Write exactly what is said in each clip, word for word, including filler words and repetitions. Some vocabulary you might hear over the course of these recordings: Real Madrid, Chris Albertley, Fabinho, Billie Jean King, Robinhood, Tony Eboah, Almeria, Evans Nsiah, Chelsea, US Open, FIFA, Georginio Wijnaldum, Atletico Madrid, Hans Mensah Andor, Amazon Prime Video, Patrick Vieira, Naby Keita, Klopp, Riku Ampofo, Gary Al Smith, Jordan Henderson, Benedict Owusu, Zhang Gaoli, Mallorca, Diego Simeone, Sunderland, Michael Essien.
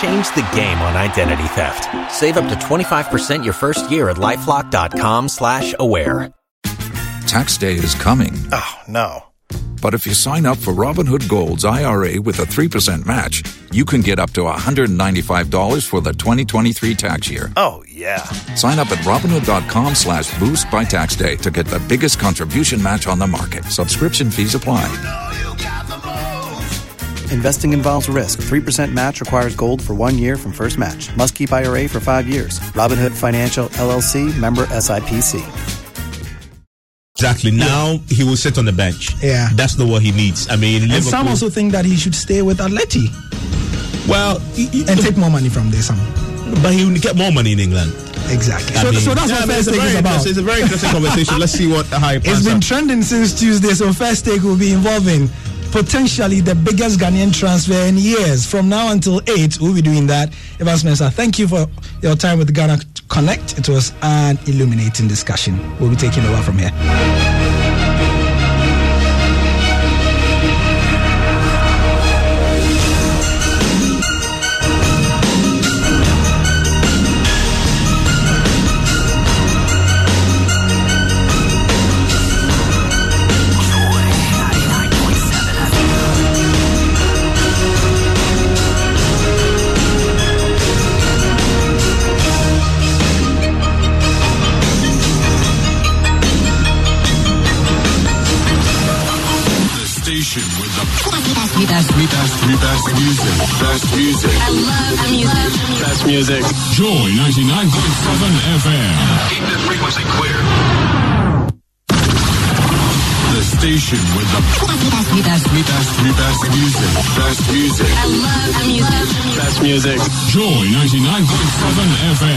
Change the game on identity theft. Save up to twenty-five percent your first year at LifeLock.com slash aware. Tax day is coming. Oh, no. But if you sign up for Robinhood Gold's I R A with a three percent match, you can get up to one hundred ninety-five dollars for the twenty twenty-three tax year. Oh, yeah. Sign up at Robinhood.com slash boost by tax day to get the biggest contribution match on the market. Subscription fees apply. You know you got the most. Investing involves risk. three percent match requires gold for one year from first match. Must keep I R A for five years. Robinhood Financial, L L C, member S I P C. Exactly. Now yeah. He will sit on the bench. Yeah. That's not what he needs. I mean, and Liverpool, some also think that he should stay with Atleti. Well, he, he, and take more money from there, some. But he will get more money in England. Exactly. So, mean, so that's yeah, what First Take is about. It's a very interesting conversation. Let's see what the hype is. It's been trending since Tuesday, so First Take will be involving potentially the biggest Ghanaian transfer in years. From now until eight, we'll be doing that. Evans Nsiah, thank you for your time with Ghana Connect. It was an illuminating discussion. We'll be taking over from here. Best music. Best music. I love the music. Best music. Joy ninety-nine point seven F M. Keep this frequency clear. The station with the best, best, best music. Best music. I love the music. Best music. Joy ninety-nine point seven F M.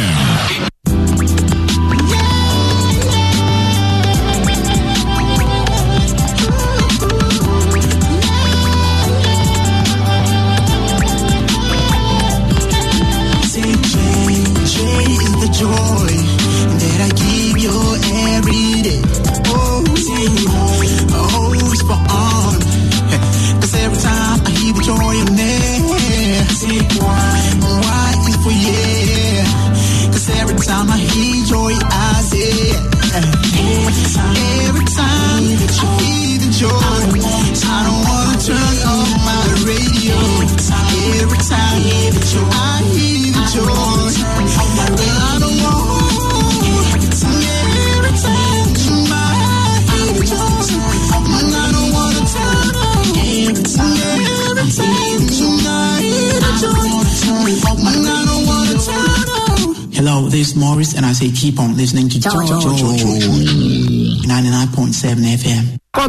Keep on listening to Joy ninety-nine point seven F M. Hey,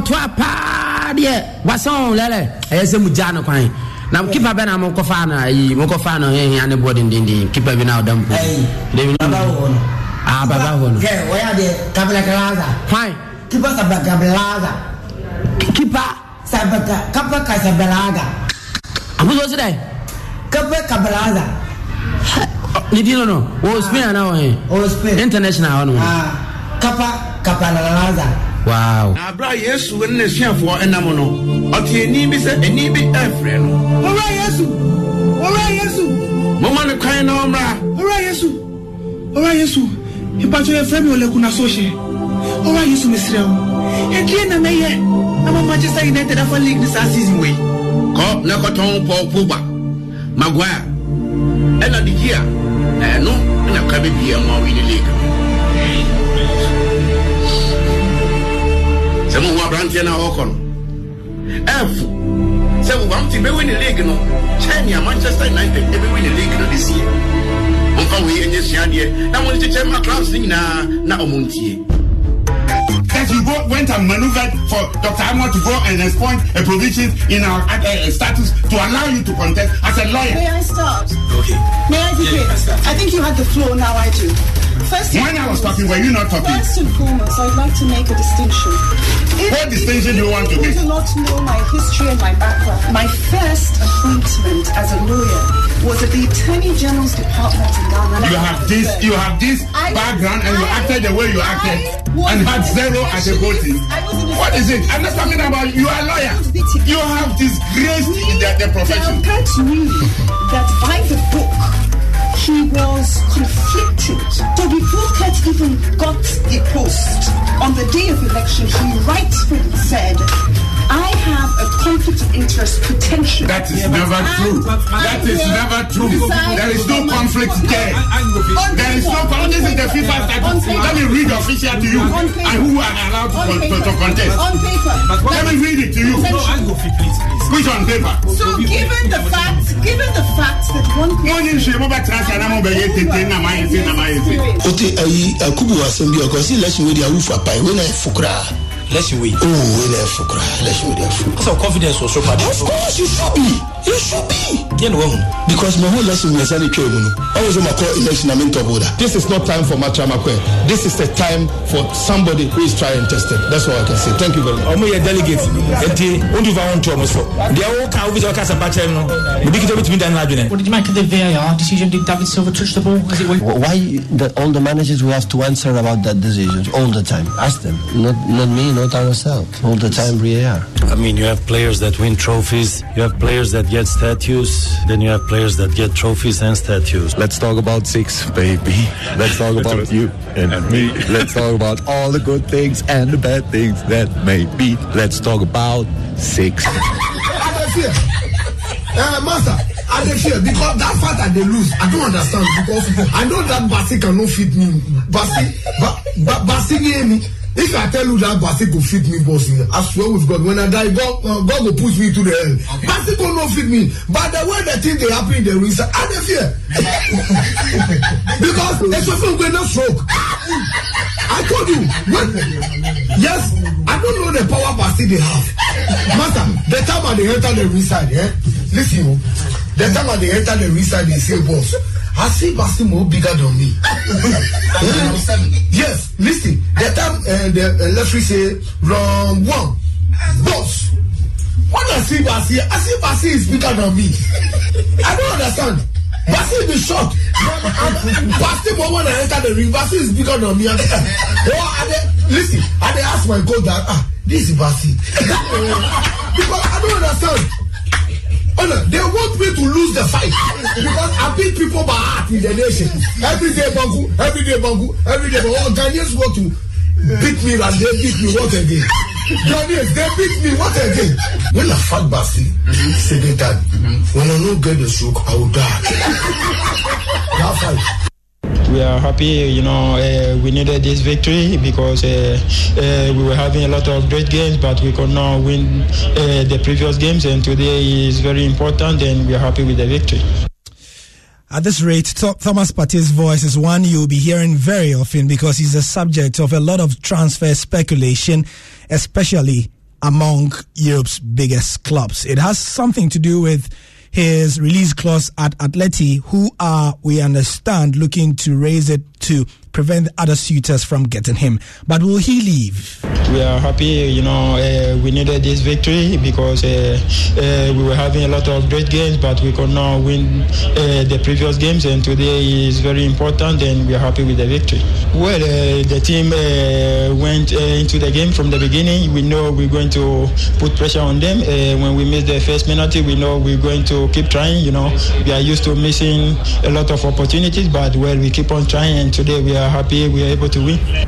did you know? Oh, Spain now, eh? Oh, Spain. International, no. Ah, Kappa, Kappa, Laza. Wow. Abra Yesu wenne shia for enamono. Oti enibi se enibi efreno. Ora Yesu, Ora Yesu. Mama ne kai na omra. Ora Yesu, Ora Yesu. Ipacho efremi ole kuna soche. Ora Yesu misreo. Eki na meye. Ama Manchester United afa league this season we. Ko na koton Paul Pogba. Maguire. Ela di kia. No, and I can't be a more in the league. Brantiana Hawkon. F. So, one to be winning the league, no? China, Manchester United, they win the league this year. Uncle, we in this year, now we need to tell my class, Nina, now Monty. That we go, went and maneuvered for Doctor Amor to go and expunge a provision in our uh, status to allow you to contest as a lawyer. May I start? Okay. May I begin? Yeah, I, I think you had the floor, now I do. First when I was talking, were you not talking? First and foremost, I'd like to make a distinction. If what distinction do you want to make? You do not know my history and my background. My first appointment as a lawyer was at the Attorney General's Department in Ghana. You have this, you have this I, background, and I, you acted the way you acted, and had zero accountability. What is it? I'm not talking about you. Are a lawyer. You have disgraced we, the, the profession. Delbert knew that by the book. He was conflicted. So before Kurt even got the post, on the day of election, he rightfully said, I have a conflict of interest potential. That is yeah, never true. I, that I is never true. There is no conflict there. There is no conflict. This is the FIFA status. Let me read the official to you. And who are allowed to, con- to, to contest. On paper. Let me read it to you. No, I go please, please. Which on paper? So given the fact, given the fact that one person... Let's wait. Oh, let's wait. That's how confidence was so bad. Of course, you should be. You should be. You know, because my whole lesson was only came. I was on my call election. I'm in top order. This is not time for Matramakwe. This is the time for somebody who is trying and tested. That's all I can say. Thank you very much. I'm a delegate. Only if I want to almost for. They are all cowards. All kinds of bad men. We did it with me. Daniel Adrian. What did you make of the V A R decision? Did David Silva touch the ball? Why that all the managers will have to answer about that decision all the time? Ask them. Not not me. Not ourselves all the time. We are. I mean, you have players that win trophies, you have players that get statues, then you have players that get trophies and statues. Let's talk about six, baby. Let's talk about you and, and me. Let's talk about all the good things and the bad things that may be. Let's talk about six. Uh, master, I don't fear because that fact that they lose, I don't understand because I know that Basi cannot fit me. Basi, ba, ba, Basi near me. If I tell you that Basi could fit me, boss, I swear with God, when I die, God, uh, God will push me to the hell. Okay. Basi could not fit me. But the way the thing they happen in the reason, I don't fear. Because it's a film going to stroke. I told you. When, yes, I don't know the power Basi they have. Master, the time I enter the reside, eh? Listen, the time I enter the reside, they say, boss, I see Basi more bigger than me. Yes, listen. The time uh, the uh, referee say wrong one, boss. When I see Basi, I see Basi is bigger than me. I don't understand. Basi be short. Basi more when I enter the ring, Basi is bigger than me. Oh, I listen. I they ask my coach that ah, this is Basi. Because I don't understand. Oh, no, they want me to lose the fight because I beat people by heart in the nation. Every day, Bangu, every day, Bangu, every day. Oh, Ghanaians want to beat me and they beat me what again? Ghanaians, they beat me what again? When I fight Basi, say that when I don't get the stroke, I will die. That fight. We are happy, you know, uh, we needed this victory because uh, uh, we were having a lot of great games, but we could not win uh, the previous games, and today is very important, and we are happy with the victory. At this rate, Thomas Partey's voice is one you'll be hearing very often because he's the subject of a lot of transfer speculation, especially among Europe's biggest clubs. It has something to do with his release clause at Atleti, who are, we understand, looking to raise it to prevent other suitors from getting him. But will he leave? We are happy, you know, uh, we needed this victory because uh, uh, we were having a lot of great games, but we could not win uh, the previous games, and today is very important, and we are happy with the victory. Well, uh, the team uh, went uh, into the game from the beginning. We know we're going to put pressure on them. Uh, when we miss the first penalty, we know we're going to keep trying, you know. We are used to missing a lot of opportunities, but well, we keep on trying, and today we are happy we are able to win.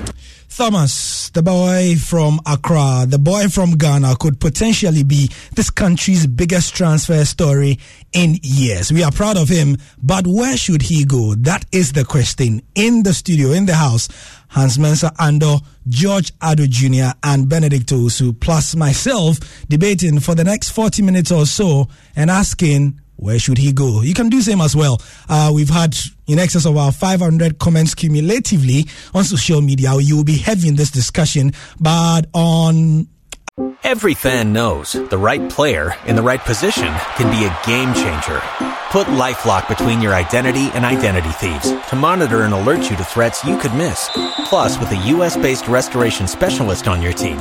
Thomas the boy from Accra, the boy from Ghana, could potentially be this country's biggest transfer story in years. We are proud of him, but where should he go? That is the question. In the studio, in the house, Hans Mensah Andor, George Ado Junior and Benedict Owusu, plus myself, debating for the next forty minutes or so and asking, where should he go? You can do same as well. Uh, we've had in excess of our five hundred comments cumulatively on social media. You will be having this discussion, but on... Every fan knows the right player in the right position can be a game changer. Put LifeLock between your identity and identity thieves to monitor and alert you to threats you could miss. Plus, with a U S-based restoration specialist on your team,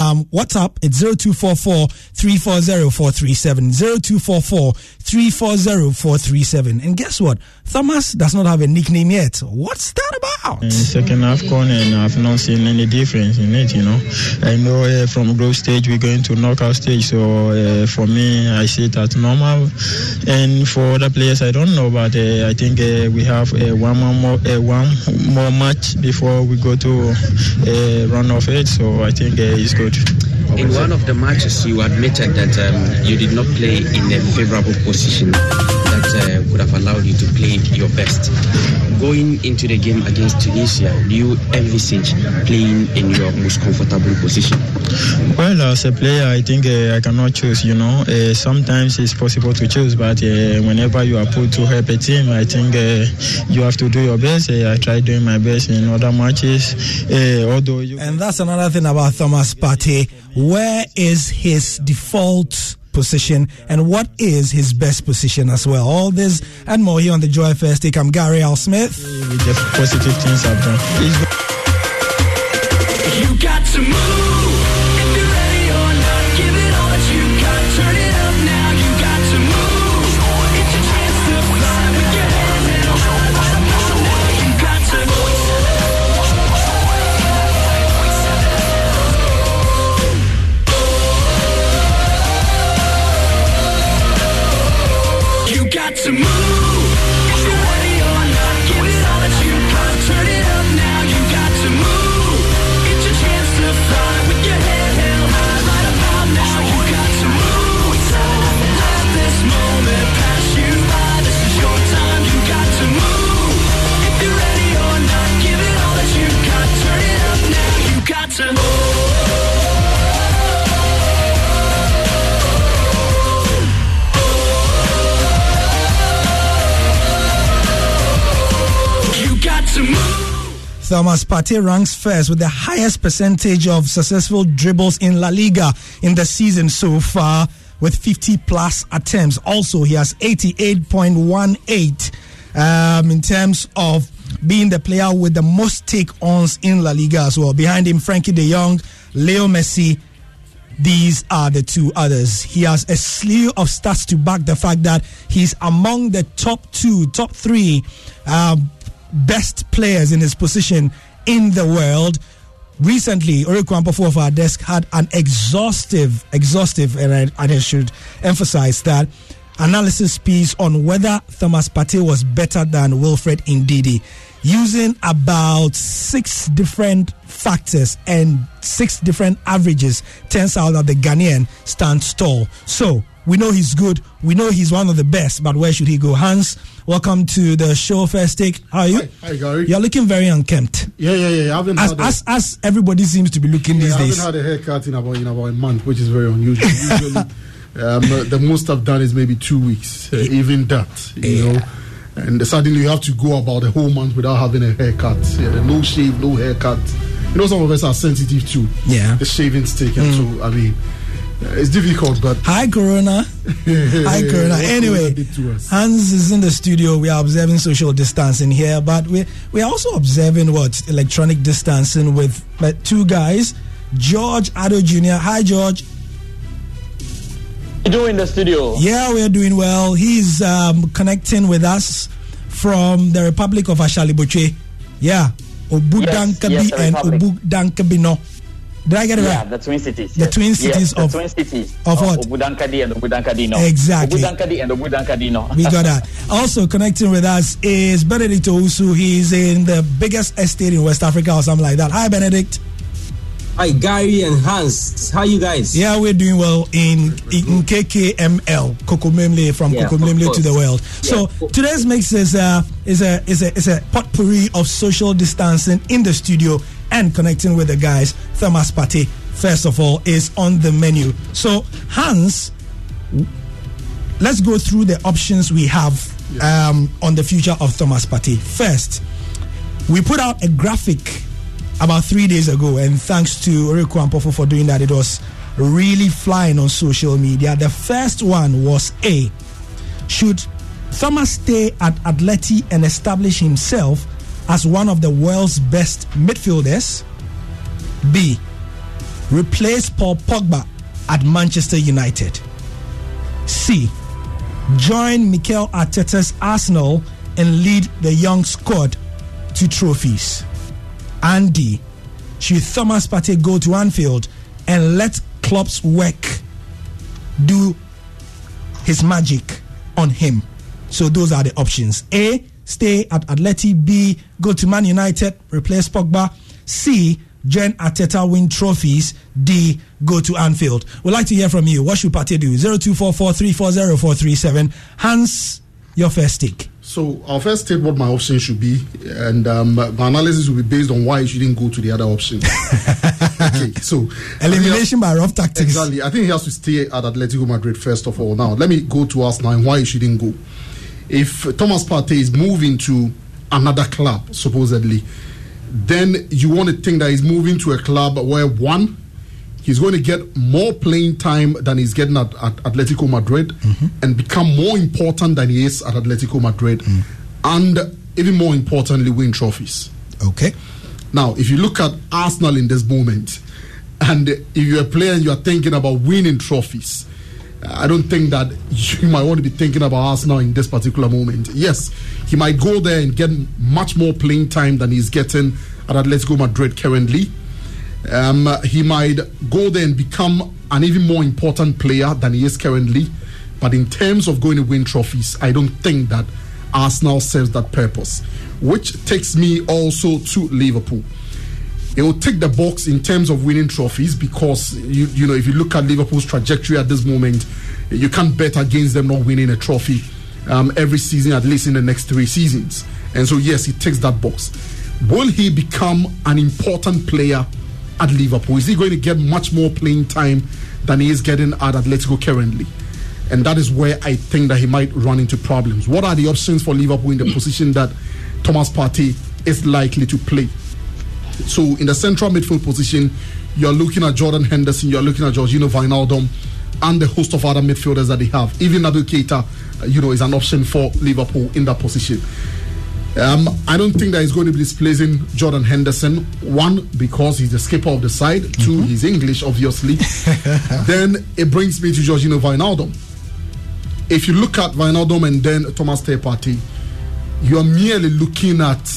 Um, what's up? It's zero two four four, three four zero, four three seven. zero two four four, three four zero, four three seven. And guess what? Thomas does not have a nickname yet. What's that about? Uh, second half gone, and I've not seen any difference in it, you know. I know uh, from group stage we're going to knockout stage, so uh, for me, I see it as normal. And for other players, I don't know, but uh, I think uh, we have uh, one, more, uh, one more match before we go to uh, run off it, so I think uh, it's good. In one of the matches, you admitted that um, you did not play in a favorable position that uh, would have allowed you to play your best. Going into the game against Tunisia, do you envisage playing in your most comfortable position? Well, as a player, I think uh, I cannot choose, you know. Uh, sometimes it's possible to choose, but uh, whenever you are put to help a team, I think uh, you have to do your best. Uh, I try doing my best in other matches. Uh, although you... And that's another thing about Thomas Partey. Where is his default position and what is his best position as well? All this and more here on the Joy First Take. I'm Gary Al Smith. The positive things I've done. You got to move. If you're ready or not, give it all that you got. Turn it up now. You got to move. It's your chance to fly with your hands and a whole lot of money. You got to move. You got to move. If you're ready or not, give it all that you got. Turn it up now. You got to move. Thomas Partey ranks first with the highest percentage of successful dribbles in La Liga in the season so far with fifty plus attempts. Also, he has eighty-eight point one eight um, in terms of being the player with the most take-ons in La Liga as well. Behind him, Frankie de Jong, Leo Messi. These are the two others. He has a slew of stats to back the fact that he's among the top two, top three um, best players in his position in the world. Recently, Riku Ampofo of our desk had an exhaustive, exhaustive, and I, and I should emphasize that, analysis piece on whether Thomas Partey was better than Wilfred Ndidi, using about six different factors and six different averages. Turns out that the Ghanaian stands tall. So, we know he's good. We know he's one of the best. But where should he go? Hans, welcome to the show, First Take. How are you? Hi, hi Gary. You're looking very unkempt. Yeah, yeah, yeah. I haven't as, had a, as, as everybody seems to be looking yeah, these I days. I haven't had a haircut in about, in about a month, which is very unusual. Usually, um, the most I've done is maybe two weeks, uh, even that, you yeah. know. And suddenly you have to go about a whole month without having a haircut. Yeah, no shave, no haircut. you know, some of us are sensitive to yeah. the shavings taken. Mm. So I mean, it's difficult, but hi Corona, hi Corona. Anyway, Hans is in the studio. We are observing social distancing here, but we we are also observing what electronic distancing with but two guys, George Ado Junior Hi George. You doing in the studio? Yeah, we are doing well. He's um, connecting with us from the Republic of Ashaliboche. Yeah, Obudankabi yes, yes, and Obudankabino. Did I get it yeah, right? Yeah, the Twin Cities. The yes. Twin Cities yes, of the Twin Cities of, of what? Obudankadi and Obudankadino. Exactly. Obudankadi and Obudankadino. We got that. Also connecting with us is Benedict Ousu. He's in the biggest estate in West Africa or something like that. Hi, Benedict. Hi, Gary and Hans. How are you guys? Yeah, we're doing well in in K K M L, Kokomemle, from yeah, Kokomemle to the world. Yeah. So today's mix is a is a is a is a potpourri of social distancing in the studio. And connecting with the guys, Thomas Partey, first of all, is on the menu. So, Hans, let's go through the options we have yeah. um, on the future of Thomas Partey. First, we put out a graphic about three days ago, and thanks to Riku Ampofo for doing that. It was really flying on social media. The first one was A. Should Thomas stay at Atleti and establish himself as one of the world's best midfielders? B. Replace Paul Pogba at Manchester United. C. Join Mikel Arteta's Arsenal and lead the young squad to trophies. And D. Should Thomas Partey go to Anfield and let Klopp's work do his magic on him? So those are the options. A. Stay at Atleti. B. Go to Man United, replace Pogba. C. Join Arteta, win trophies. D. Go to Anfield. We'd like to hear from you. What should Partey do? zero two four four three four zero four three seven. Hans, your first take. So I'll first state what my option should be, and um, my analysis will be based on why you shouldn't go to the other option. Okay, so elimination by rough tactics. Exactly. I think he has to stay at Atletico Madrid first of all. Now let me go to Arsenal and why you shouldn't go. If Thomas Partey is moving to another club, supposedly, then you want to think that he's moving to a club where, one, he's going to get more playing time than he's getting at, at Atletico Madrid, mm-hmm. and become more important than he is at Atletico Madrid, mm. and even more importantly, win trophies. Okay. Now, if you look at Arsenal in this moment, and if you're a player and you're thinking about winning trophies, I don't think that you might want to be thinking about Arsenal in this particular moment. Yes, he might go there and get much more playing time than he's getting at Atletico Madrid currently. Um, he might go there and become an even more important player than he is currently. But in terms of going to win trophies, I don't think that Arsenal serves that purpose. Which takes me also to Liverpool. It will tick the box in terms of winning trophies because, you you know, if you look at Liverpool's trajectory at this moment, you can't bet against them not winning a trophy um, every season, at least in the next three seasons. And so, yes, he ticks that box. Will he become an important player at Liverpool? Is he going to get much more playing time than he is getting at Atletico currently? And that is where I think that he might run into problems. What are the options for Liverpool in the position that Thomas Partey is likely to play? So in the central midfield position, you're looking at Jordan Henderson, you're looking at Georginio Wijnaldum, and the host of other midfielders that they have. Even Naby Keita, you know, is an option for Liverpool in that position. Um, I don't think that he's going to be displacing Jordan Henderson. One, because he's the skipper of the side. Mm-hmm. Two, he's English, obviously. Then it brings me to Georginio Wijnaldum. If you look at Wijnaldum and then Thomas Partey, you are merely looking at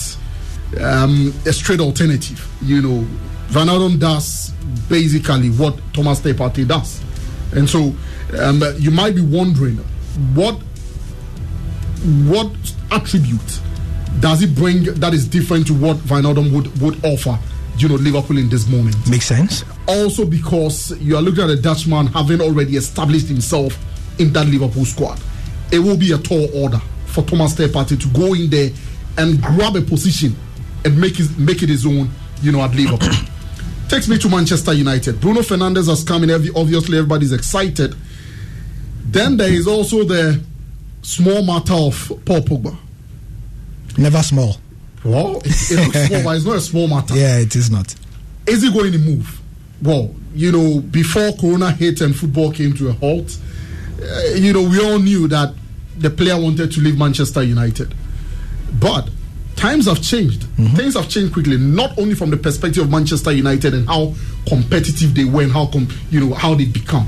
Um, a straight alternative. You know, Wijnaldum does basically what Thomas Partey does, and so um, you might be wondering what what attribute does it bring that is different to what Wijnaldum would would offer, you know, Liverpool in this moment. Makes sense. Also, because you are looking at a Dutchman having already established himself in that Liverpool squad, it will be a tall order for Thomas Partey to go in there and grab a position and make it, make it his own, you know, at Liverpool. Takes me to Manchester United. Bruno Fernandes has come in. Every, obviously, everybody's excited. Then there is also the small matter of Paul Pogba. Never small. Well, it, it looks small, but it's not a small matter. Yeah, it is not. is he going to move? Well, you know, before Corona hit and football came to a halt, uh, you know, we all knew that the player wanted to leave Manchester United. But times have changed. Mm-hmm. Things have changed quickly, not only from the perspective of Manchester United and how competitive they were and how, com- you know, how they become,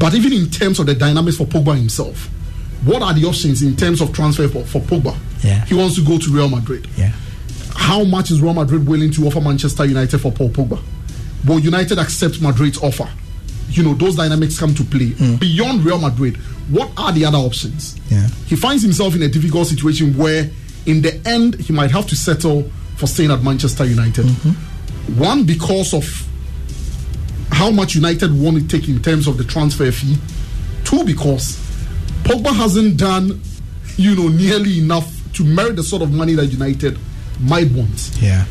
but even in terms of the dynamics for Pogba himself. What are the options in terms of transfer for, for Pogba? Yeah. He wants to go to Real Madrid. Yeah. How much is Real Madrid willing to offer Manchester United for Paul Pogba? Will United accept Madrid's offer? You know, those dynamics come to play. Mm. Beyond Real Madrid, what are the other options? Yeah. He finds himself in a difficult situation where, in the end, he might have to settle for staying at Manchester United. Mm-hmm. One, because of how much United want to take in terms of the transfer fee. Two, because Pogba hasn't done, you know, nearly enough to merit the sort of money that United might want. Yeah.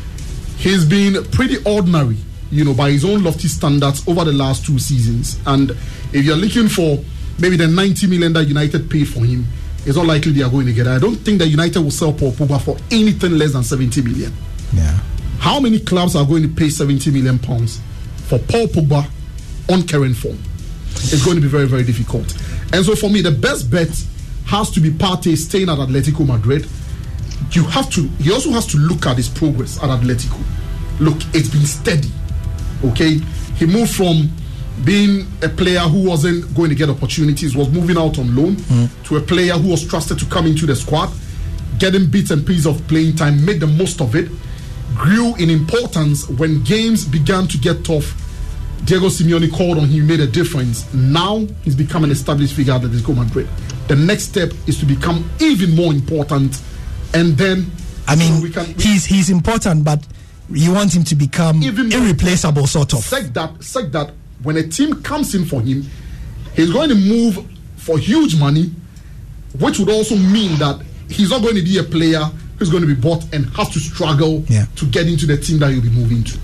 He's been pretty ordinary, you know, by his own lofty standards over the last two seasons. And if you're looking for maybe the ninety million that United paid for him, it's not likely they are going to get it. I don't think that United will sell Paul Pogba for anything less than seventy million. Yeah. How many clubs are going to pay seventy million pounds for Paul Pogba on current form? It's going to be very, very difficult. And so for me, the best bet has to be Partey staying at Atletico Madrid. You have to, he also has to look at his progress at Atletico. Look, it's been steady. Okay? He moved from being a player who wasn't going to get opportunities, was moving out on loan, mm. to a player who was trusted to come into the squad, getting bits and pieces of playing time, made the most of it, grew in importance when games began to get tough. Diego Simeone called on him, made a difference. Now he's become an established figure at Atletico Madrid. The next step is to become even more important, and then I mean, so we can, we he's he's important, but you want him to become even irreplaceable, sort of. Said that, said that when a team comes in for him, he's going to move for huge money, which would also mean that he's not going to be a player who's going to be bought and has to struggle yeah. to get into the team that he'll be moving to.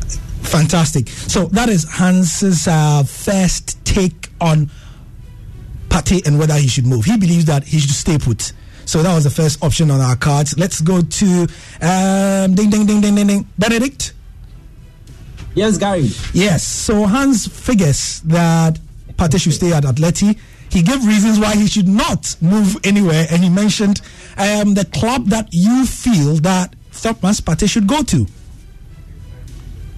Fantastic. So that is Hans's uh, first take on Partey and whether he should move. He believes that he should stay put. So that was the first option on our cards. Let's go to um, ding, ding, ding, ding, ding, ding. Benedict? Yes, Gary. Yes. So Hans figures that Partey should stay at Atleti. He gave reasons why he should not move anywhere, and he mentioned um, the club that you feel that Thomas Partey should go to.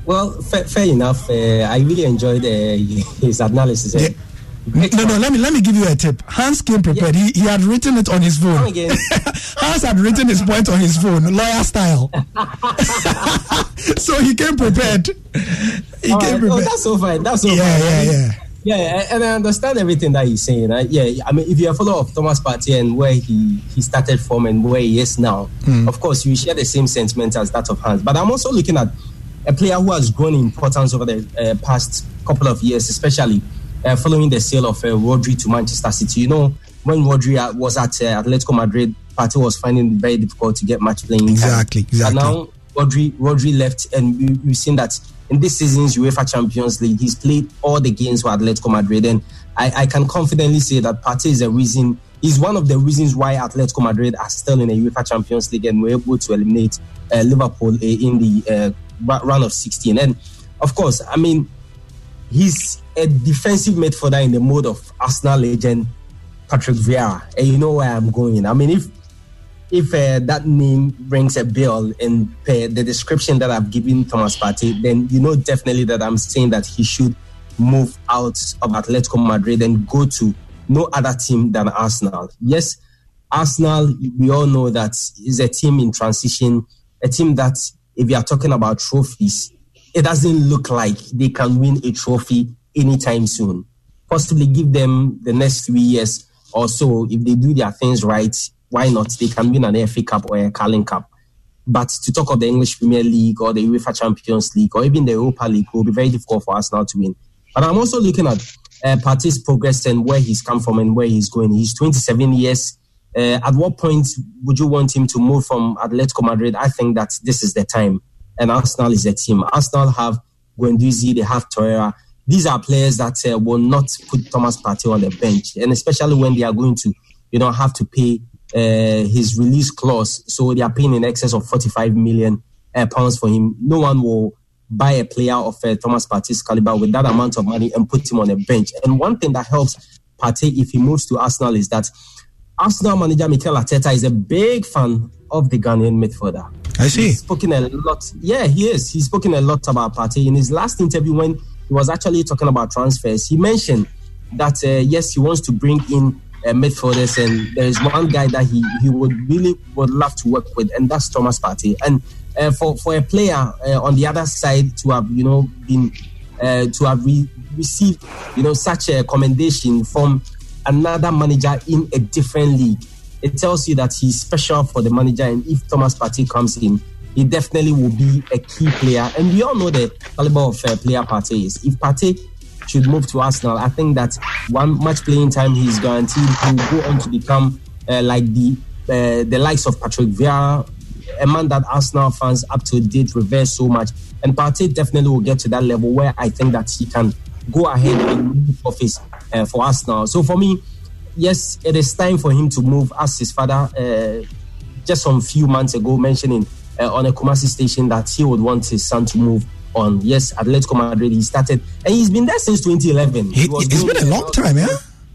Well, fa- fair enough. Uh, I really enjoyed uh, his analysis. Yeah. No, no, let me let me give you a tip. Hans came prepared. Yeah. He he had written it on his phone. Come again. Hans had written his point on his phone, lawyer style. So he came prepared. He All came right. prepared. Oh, that's so fine. That's so yeah, fine. Yeah, yeah, yeah. Yeah, and I understand everything that he's saying. Right? Yeah, I mean, if you're a follower of Thomas Partey and where he, he started from and where he is now, mm. of course, you share the same sentiment as that of Hans. But I'm also looking at a player who has grown in importance over the uh, past couple of years, especially uh, following the sale of uh, Rodri to Manchester City. You know, when Rodri uh, was at uh, Atletico Madrid, Partey was finding it very difficult to get match playing. Exactly, exactly. And now Rodri, Rodri left, and we, we've seen that in this season's UEFA Champions League, he's played all the games for Atletico Madrid. And I, I can confidently say that Partey is a reason, is one of the reasons why Atletico Madrid are still in the UEFA Champions League and were able to eliminate uh, Liverpool uh, in the uh, round of sixteen. And of course, I mean, he's a defensive midfielder in the mode of Arsenal legend Patrick Vieira, and you know where I'm going. I mean, if if uh, that name rings a bell and uh, the description that I've given Thomas Partey, then you know definitely that I'm saying that he should move out of Atletico Madrid and go to no other team than Arsenal. Yes, Arsenal, we all know that is a team in transition, a team that, if you are talking about trophies, it doesn't look like they can win a trophy anytime soon. Possibly give them the next three years or so. If they do their things right, why not? They can win an F A Cup or a Carling Cup. But to talk of the English Premier League or the UEFA Champions League or even the Europa League will be very difficult for Arsenal to win. But I'm also looking at uh, Partey's progress and where he's come from and where he's going. He's twenty-seven years. Uh, at what point would you want him to move from Atletico Madrid? I think that this is the time. And Arsenal is the team. Arsenal have Guendouzi, they have Torreira. These are players that uh, will not put Thomas Partey on the bench. And especially when they are going to, you know, have to pay uh, his release clause. So they are paying in excess of forty-five million uh, pounds for him. No one will buy a player of uh, Thomas Partey's caliber with that amount of money and put him on a bench. And one thing that helps Partey if he moves to Arsenal is that Arsenal manager Mikel Arteta is a big fan of the Ghanaian midfielder. I see. He's spoken a lot. Yeah, he is. He's spoken a lot about Partey. In his last interview, when he was actually talking about transfers, he mentioned that, uh, yes, he wants to bring in uh, midfielders, and there is one guy that he, he would really would love to work with, and that's Thomas Partey. And uh, for, for a player uh, on the other side to have, you know, been, uh, to have re- received, you know, such a commendation from another manager in a different league, it tells you that he's special for the manager. And if Thomas Partey comes in, he definitely will be a key player. And we all know the caliber of uh, player Partey is. If Partey should move to Arsenal, I think that one match playing time he's guaranteed, he will go on to become uh, like the uh, the likes of Patrick Vieira, a man that Arsenal fans up to date revere so much. And Partey definitely will get to that level where I think that he can go ahead and move office uh, for Arsenal. So for me, yes, it is time for him to move, as his father uh, just some few months ago mentioning uh, on a Kumasi station that he would want his son to move on. Yes, Atletico Madrid, he started, and he's been there since twenty eleven. He, he it's been a long time, yeah?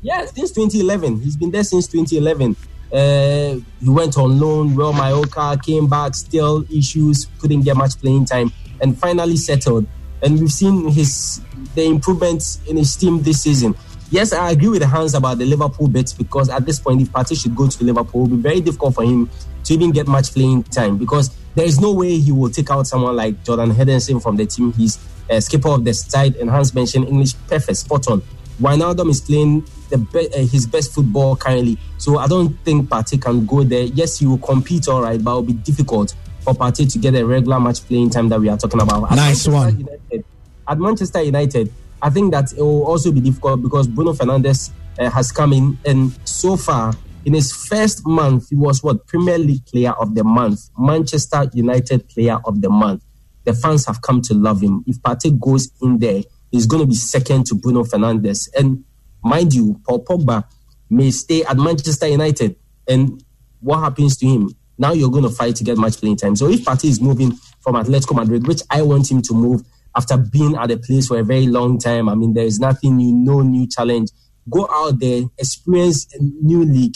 Yeah, since twenty eleven. He's been there since twenty eleven. Uh, he went on loan, Real Mallorca, came back, still issues, couldn't get much playing time, and finally settled. And we've seen his the improvements in his team this season. Yes, I agree with Hans about the Liverpool bits, because at this point, if Partey should go to Liverpool, it will be very difficult for him to even get much playing time, because there is no way he will take out someone like Jordan Henderson from the team. He's a skipper of the side, and Hans mentioned English perfect, spot on. Wijnaldum is playing the be- uh, his best football currently, so I don't think Partey can go there. Yes, he will compete all right, but it will be difficult for Partey to get a regular match playing time that we are talking about. At nice Manchester one. United, at Manchester United, I think that it will also be difficult because Bruno Fernandes uh, has come in, and so far, in his first month, he was what? Premier League Player of the Month, Manchester United Player of the Month. The fans have come to love him. If Partey goes in there, he's going to be second to Bruno Fernandes. And mind you, Paul Pogba may stay at Manchester United, and what happens to him? Now you're going to fight to get match playing time. So if Partey is moving from Atletico Madrid, which I want him to move after being at the place for a very long time, I mean, there is nothing new, no new challenge. Go out there, experience a new league,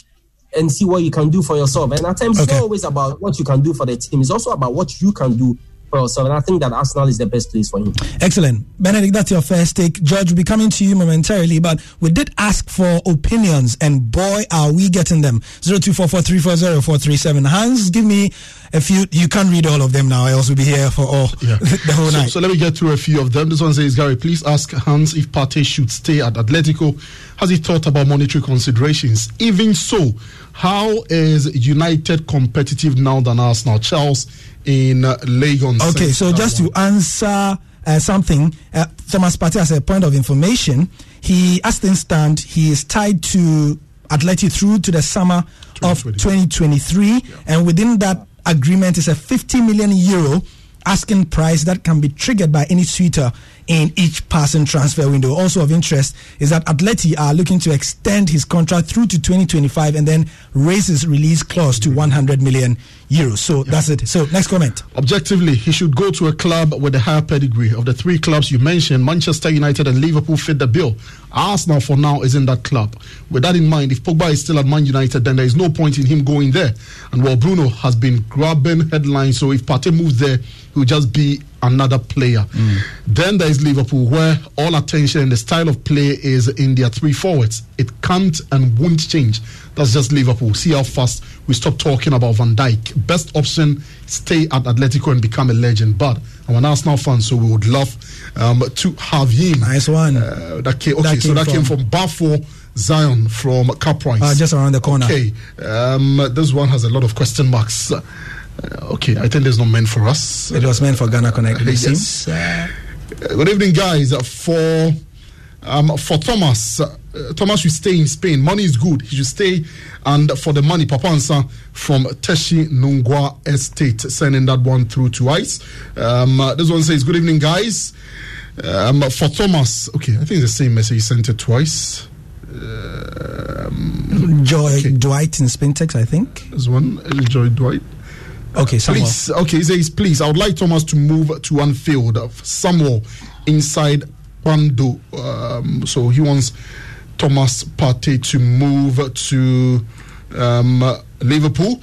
and see what you can do for yourself. And at times, okay, it's not always about what you can do for the team. It's also about what you can do for yourself. And I think that Arsenal is the best place for him. Excellent. Benedict, that's your first take. George, we'll be coming to you momentarily, but we did ask for opinions, and boy, are we getting them. zero two four four three four zero four three seven. Hans, give me a few. You can't read all of them now, else we'll be here for all yeah. the whole so, night. So let me get through a few of them. This one says, Gary, please ask Hans if Partey should stay at Atletico. Has he thought about monetary considerations? Even so, how is United competitive now than Arsenal? Charles in uh, Lagos. Okay, so just one. to answer uh, something, uh, Thomas Partey, as a point of information, he, as things stand, he is tied to Atleti through to the summer of twenty twenty-three, yeah. and within that agreement is a fifty million euro asking price that can be triggered by any suitor in each passing transfer window. Also of interest is that Atleti are looking to extend his contract through to twenty twenty-five and then raise his release clause to one hundred million euros. So yeah. that's it. So next comment. Objectively, he should go to a club with a higher pedigree. Of the three clubs you mentioned, Manchester United and Liverpool fit the bill. Arsenal for now is in that club. With that in mind, if Pogba is still at Man United, then there is no point in him going there. And while Bruno has been grabbing headlines, so if Partey moves there, he'll just be another player. Mm. Then there is Liverpool, where all attention and the style of play is in their three forwards. It can't and won't change. That's just Liverpool. See how fast we stop talking about Van Dijk. Best option, stay at Atletico and become a legend. But I'm an Arsenal fan, so we would love um, to have him. Nice one. Uh, that came, okay, that came so that from. came from Bafo Zion from Caprice. Uh, just around the corner. Okay. Um, this one has a lot of question marks. Uh, okay, I think it's not meant for us. It was meant for Ghana Connect. Uh, yes. Uh, Good evening, guys. Uh, for um, for Thomas, uh, Thomas should stay in Spain. Money is good. He should stay. And for the money, Papa Ansa from Teshi Nungwa Estate, sending that one through to us. Um, uh, this one says, good evening, guys. Um, for Thomas, okay, I think the same message. He sent it twice. Um, Joy okay. Dwight in Spintex, I think. This one, Joy Dwight. Okay, Samuel. Please, okay, he says, please, I would like Thomas to move to Anfield, somewhere inside Pando. Um, so he wants Thomas Partey to move to um, Liverpool.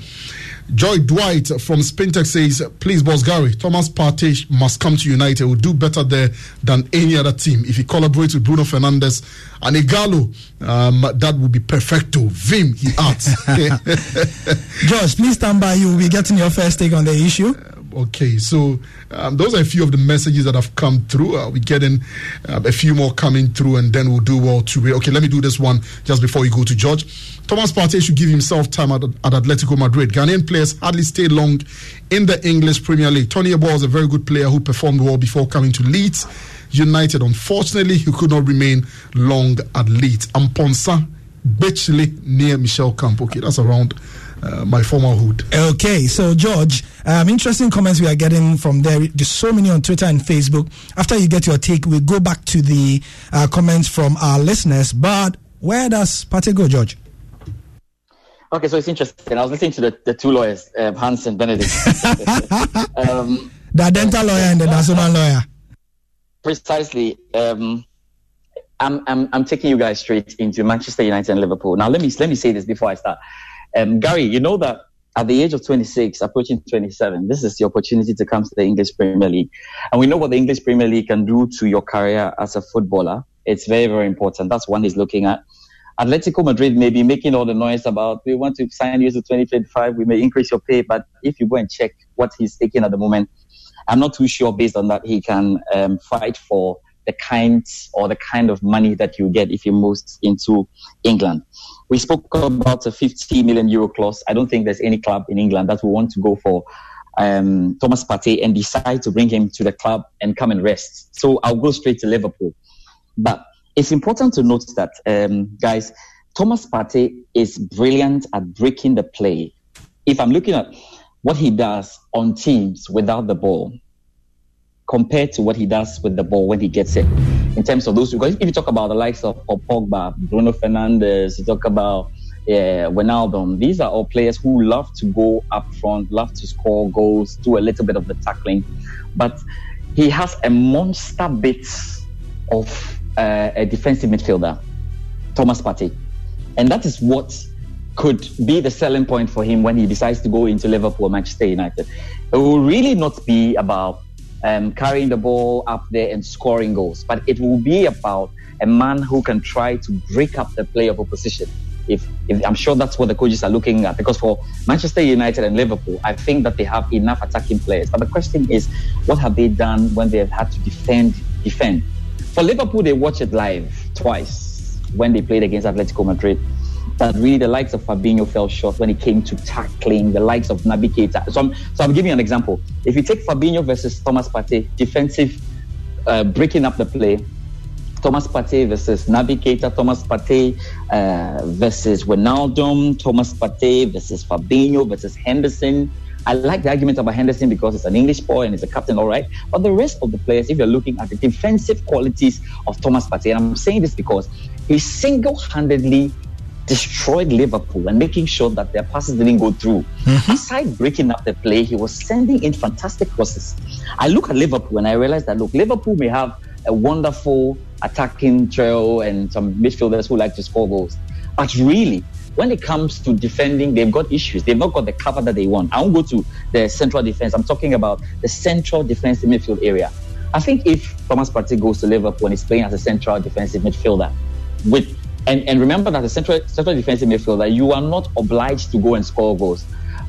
Joy Dwight from Spintex says, please, boss Gary, Thomas Partey must come to United. Will do better there than any other team. If he collaborates with Bruno Fernandes and Igalo, um, that would be perfecto. Vim, he adds. Josh, please stand by. You will be getting your first take on the issue. Okay, so um, those are a few of the messages that have come through. Uh, we're getting uh, a few more coming through, and then we'll do well to. Okay, let me do this one just before we go to George. Thomas Partey should give himself time at, at Atletico Madrid. Ghanaian players hardly stay long in the English Premier League. Tony Eboah was a very good player who performed well before coming to Leeds United. Unfortunately, he could not remain long at Leeds. Amponsa Bechley near Michel Camp. Okay, that's around uh, my former hood. Okay, so George, um, interesting comments we are getting from there. There's so many on Twitter and Facebook. After you get your take, we'll go back to the uh, comments from our listeners. But where does Partey go, George? Okay, so it's interesting. I was listening to the, the two lawyers, um, Hans and Benedict. um, the dental lawyer and the national lawyer. Precisely. Um, I'm, I'm I'm taking you guys straight into Manchester United and Liverpool. Now, let me let me say this before I start. Um, Gary, you know that at the age of twenty-six, approaching twenty-seven, this is the opportunity to come to the English Premier League. And we know what the English Premier League can do to your career as a footballer. It's very, very important. That's one he's looking at. Atletico Madrid may be making all the noise about, we want to sign you to twenty twenty-five, we may increase your pay, but if you go and check what he's taking at the moment, I'm not too sure based on that he can um, fight for the kind or the kind of money that you get if he moves into England. We spoke about a fifty million euro clause. I don't think there's any club in England that will want to go for um, Thomas Partey and decide to bring him to the club and come and rest. So I'll go straight to Liverpool. But it's important to note that, um, guys, Thomas Partey is brilliant at breaking the play. If I'm looking at what he does on teams without the ball compared to what he does with the ball when he gets it, in terms of those, because if you talk about the likes of, of Pogba, Bruno Fernandes, you talk about uh, Wijnaldum, these are all players who love to go up front, love to score goals, do a little bit of the tackling. But he has a monster bit of Uh, a defensive midfielder, Thomas Partey. And that is what could be the selling point for him when he decides to go into Liverpool or Manchester United. It will really not be about um, carrying the ball up there and scoring goals, but it will be about a man who can try to break up the play of opposition. If, if I'm sure that's what the coaches are looking at, because for Manchester United and Liverpool, I think that they have enough attacking players. But the question is, what have they done when they have had to defend, defend? For Liverpool, they watched it live twice when they played against Atletico Madrid. But really, the likes of Fabinho fell short when it came to tackling, the likes of Naby Keita. So I'm, so I'm giving you an example. If you take Fabinho versus Thomas Partey, defensive, uh, breaking up the play, Thomas Partey versus Naby Keita, Thomas Partey uh, versus Wijnaldum, Thomas Partey versus Fabinho versus Henderson. I like the argument about Henderson because it's an English boy and he's a captain, all right. But the rest of the players, if you're looking at the defensive qualities of Thomas Partey, and I'm saying this because he single-handedly destroyed Liverpool and making sure that their passes didn't go through. Mm-hmm. Aside breaking up the play, he was sending in fantastic crosses. I look at Liverpool and I realize that, look, Liverpool may have a wonderful attacking trio and some midfielders who like to score goals. But really, when it comes to defending, they've got issues. They've not got the cover that they want. I won't go to the central defense. I'm talking about the central defensive midfield area. I think if Thomas Partey goes to Liverpool and he's playing as a central defensive midfielder, with and, and remember that the central central defensive midfielder, you are not obliged to go and score goals.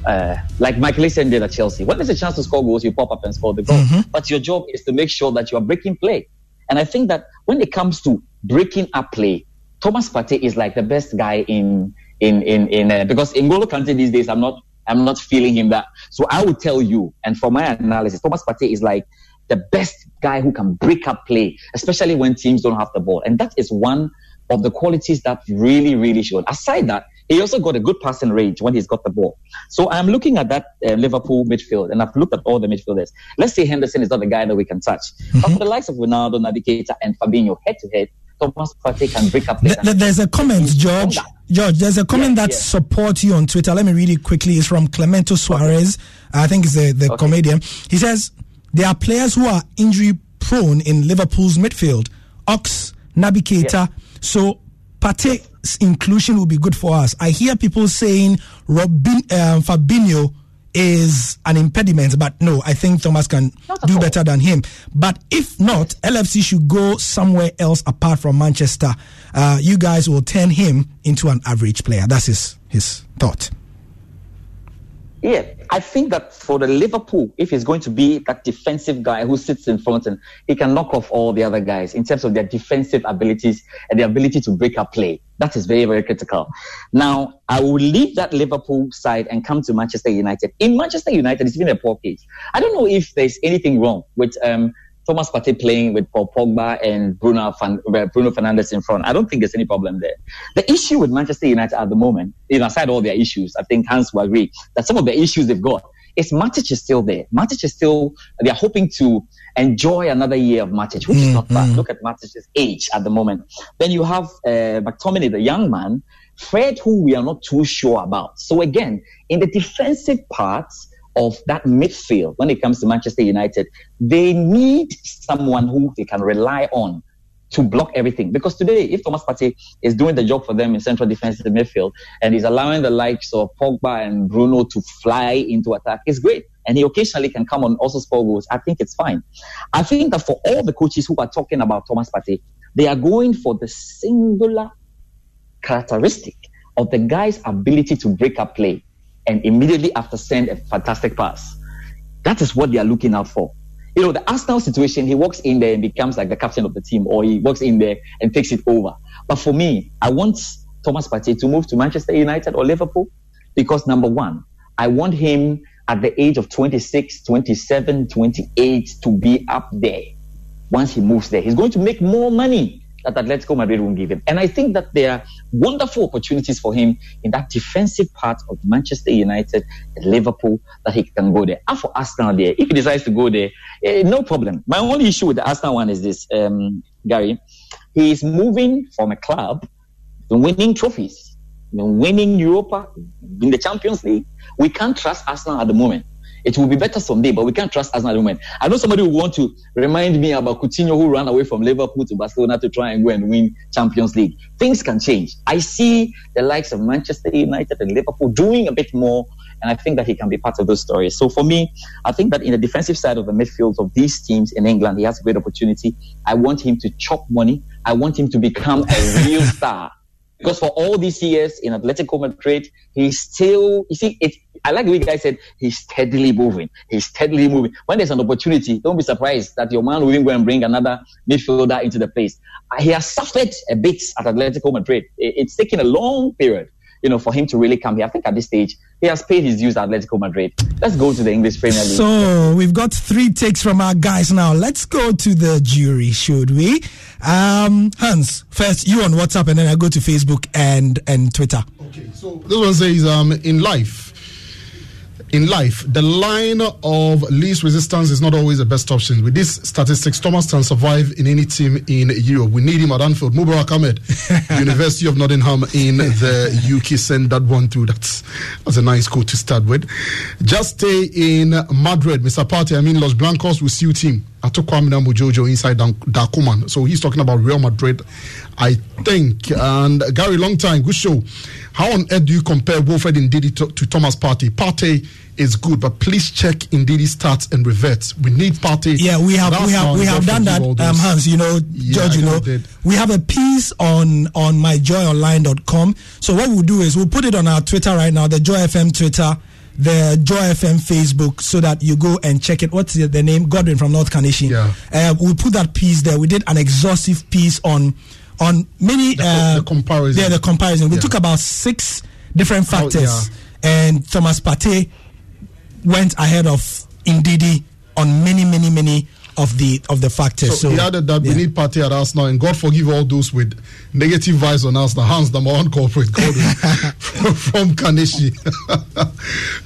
Uh, like Michael Essien did at Chelsea. When there's a chance to score goals, you pop up and score the goal. Mm-hmm. But your job is to make sure that you are breaking play. And I think that when it comes to breaking up play, Thomas Partey is like the best guy in... In in in uh, because N'Golo Kante these days, I'm not I'm not feeling him that. So I would tell you, and from my analysis, Thomas Partey is like the best guy who can break up play, especially when teams don't have the ball, and that is one of the qualities that really really showed. Aside that, he also got a good passing range when he's got the ball. So I'm looking at that uh, Liverpool midfield, and I've looked at all the midfielders. Let's say Henderson is not the guy that we can touch, mm-hmm. but for the likes of Ronaldo, Naby Keita, and Fabinho head to head, Thomas Partey can break up. There, there's a comment, George. George, there's a comment yeah, that yeah. supports you on Twitter. Let me read it quickly. It's from Clemento Suarez. Okay. I think it's the, the okay. comedian. He says, there are players who are injury-prone in Liverpool's midfield. Ox, Naby Keita. Yeah. So Partey's inclusion will be good for us. I hear people saying Robin, um, Fabinho is an impediment, but no, I think Thomas can do better than him. But if not, L F C should go somewhere else apart from Manchester. Uh, you guys will turn him into an average player. That's his, his thought. Yeah, I think that for the Liverpool, if he's going to be that defensive guy who sits in front, and he can knock off all the other guys in terms of their defensive abilities and their ability to break up play. That is very, very critical. Now, I will leave that Liverpool side and come to Manchester United. In Manchester United, it's been a poor case. I don't know if there's anything wrong with um, Thomas Partey playing with Paul Pogba and Bruno Fan- Bruno Fernandes in front. I don't think there's any problem there. The issue with Manchester United at the moment, you know, aside all their issues, I think Hans will agree that some of the issues they've got is Matic is still there. Matic is still, they're hoping to enjoy another year of Matic, which mm, is not bad. Mm. Look at Matic's age at the moment. Then you have uh, McTominay, the young man, Fred, who we are not too sure about. So again, in the defensive parts of that midfield, when it comes to Manchester United, they need someone who they can rely on to block everything. Because today, if Thomas Partey is doing the job for them in central defensive midfield and is allowing the likes of Pogba and Bruno to fly into attack, it's great. And he occasionally can come on also score goals. I think it's fine. I think that for all the coaches who are talking about Thomas Partey, they are going for the singular characteristic of the guy's ability to break up play and immediately after send a fantastic pass. That is what they are looking out for. You know, the Arsenal situation, he walks in there and becomes like the captain of the team, or he walks in there and takes it over. But for me, I want Thomas Partey to move to Manchester United or Liverpool because, number one, I want him at the age of twenty-six, twenty-seven, twenty-eight to be up there once he moves there. He's going to make more money that Atletico Madrid won't give him. And I think that there are wonderful opportunities for him in that defensive part of Manchester United and Liverpool that he can go there. And for Arsenal there, if he decides to go there, eh, no problem. My only issue with the Arsenal one is this, um, Gary. He is moving from a club winning trophies, winning Europa, in the Champions League. We can't trust Arsenal at the moment. It will be better someday, but we can't trust Arsenal at the moment. I know somebody will want to remind me about Coutinho, who ran away from Liverpool to Barcelona to try and go and win Champions League. Things can change. I see the likes of Manchester United and Liverpool doing a bit more, and I think that he can be part of those stories. So for me, I think that in the defensive side of the midfield of these teams in England, he has a great opportunity. I want him to chop money. I want him to become a real star. Because for all these years in Atletico Madrid, he's still, you see, it, I like the guy said, he's steadily moving. He's steadily moving. When there's an opportunity, don't be surprised that your man will even go and bring another midfielder into the place. He has suffered a bit at Atletico Madrid. It's taken a long period, you know, for him to really come here. I think at this stage, he has paid his dues at Atletico Madrid. Let's go to the English Premier League. So, we've got three takes from our guys now. Let's go to the jury, should we? Um, Hans, first you on WhatsApp, and then I go to Facebook and, and Twitter. Okay, so this one says, um, in life, in life, the line of least resistance is not always the best option. With these statistics, Thomas can survive in any team in Europe. We need him at Anfield. Mubarak Ahmed, University of Nottingham in the U K. Send that one through. That's, that's a nice quote to start with. Just stay in Madrid. Mister Partey, I mean, Los Blancos will see you team. I took Kwamina Mujojo inside Dakuman. So he's talking about Real Madrid, I think. And Gary, long time, good show. How on earth do you compare Wilfred Ndidi to, to Thomas Partey? Partey is good, but please check Ndidi's stats and reverts. We need Partey. Yeah, we have That's we have we have done that, um, Hans. You know, yeah, George. You know, did. We have a piece on on my joy online dot com. So what we'll do is we'll put it on our Twitter right now, the Joy F M Twitter, the Joy F M Facebook, so that you go and check it. What's the, the name? Godwin from North Carnation. Yeah. Uh, we'll put that piece there. We did an exhaustive piece on on many the, uh, the comparison. Yeah, the comparison. We yeah. took about six different factors, oh, yeah. and Thomas Partey went ahead of Ndidi on many, many, many of the of the factors. So, so he added that yeah. we need Partey at Arsenal, and God forgive all those with negative vibes on Arsenal. Hans, number one corporate, from, from Kaneshi.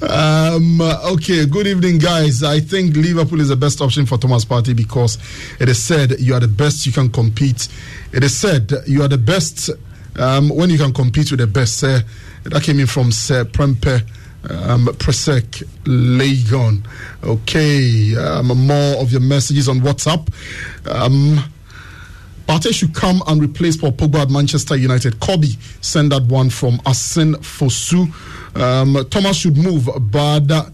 um, okay, good evening, guys. I think Liverpool is the best option for Thomas Partey because it is said you are the best you can compete. It is said you are the best um, when you can compete with the best. Uh, that came in from Sir Prempe. Um, Presec Legon. Okay, um, more of your messages on WhatsApp. Um, Partey should come and replace Paul Pogba at Manchester United. Kobe, send that one from Asin Fosu. Um, Thomas should move, but uh,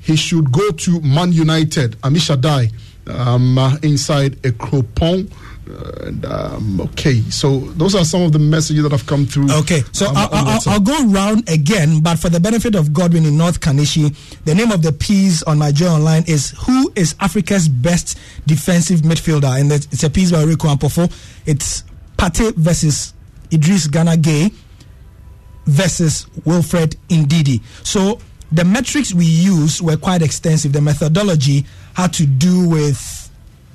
he should go to Man United. Amisha Dai um, uh, inside Ekropon. And, um, okay, so those are some of the messages that have come through. Okay, so um, I'll, I'll, I'll go round again, but for the benefit of Godwin in North Kanishi, the name of the piece on my Joy Online is "Who is Africa's Best Defensive Midfielder?" And it's a piece by Riku Ampofo. It's Partey versus Idrissa Gana Gueye versus Wilfred Ndidi. So the metrics we used were quite extensive. The methodology had to do with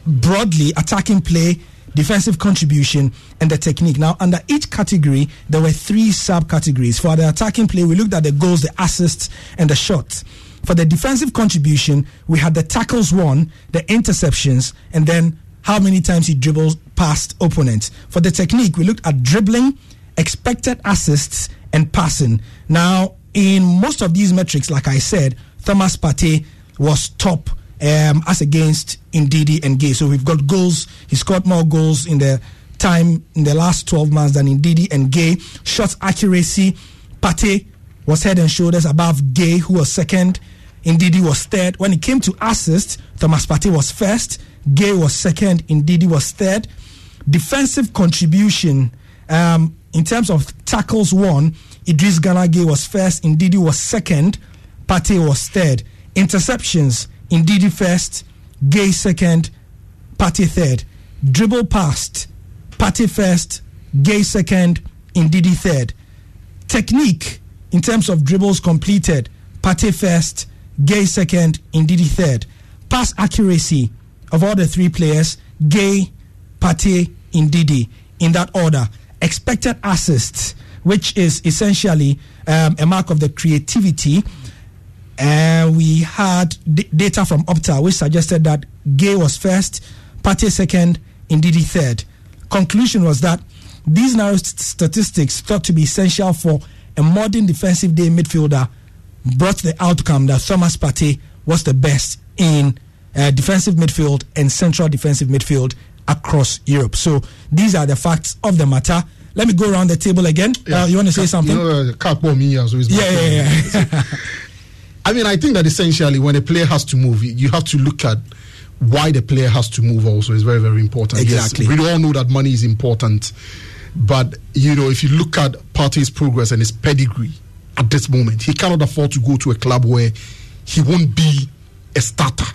broadly attacking play, defensive contribution, and the technique. Now, under each category, there were three subcategories. For the attacking play, we looked at the goals, the assists, and the shots. For the defensive contribution, we had the tackles won, the interceptions, and then how many times he dribbles past opponents. For the technique, we looked at dribbling, expected assists, and passing. Now, in most of these metrics, like I said, Thomas Partey was top Um, as against Ndidi and Gueye. So we've got goals. He scored more goals in the time in the last twelve months than Ndidi and Gueye. Shot accuracy, Partey was head and shoulders above Gueye, who was second. Ndidi was third. When it came to assists, Thomas Partey was first. Gueye was second. Ndidi was third. Defensive contribution, um, in terms of tackles won, Idrissa Gana Gueye was first. Ndidi was second. Partey was third. Interceptions, Ndidi first, Gueye second, Partey third. Dribble past, Partey first, Gueye second, Ndidi third. Technique, in terms of dribbles completed, Partey first, Gueye second, Ndidi third. Pass accuracy of all the three players, Gueye, Partey, Ndidi, in that order. Expected assists, which is essentially um, a mark of the creativity. And uh, we had d- data from Opta, which suggested that Gueye was first, Partey second, Ndidi third. Conclusion was that these narrow st- statistics thought to be essential for a modern defensive day midfielder brought the outcome that Thomas Partey was the best in uh, defensive midfield and central defensive midfield across Europe. So these are the facts of the matter. Let me go around the table again. Yeah. Uh, you want to say something? No, can't bomb me as always. Yeah, yeah, yeah. I mean, I think that essentially when a player has to move, you have to look at why the player has to move also. It's very, very important. Exactly. Yes, we all know that money is important. But, you know, if you look at Partey's progress and his pedigree at this moment, he cannot afford to go to a club where he won't be a starter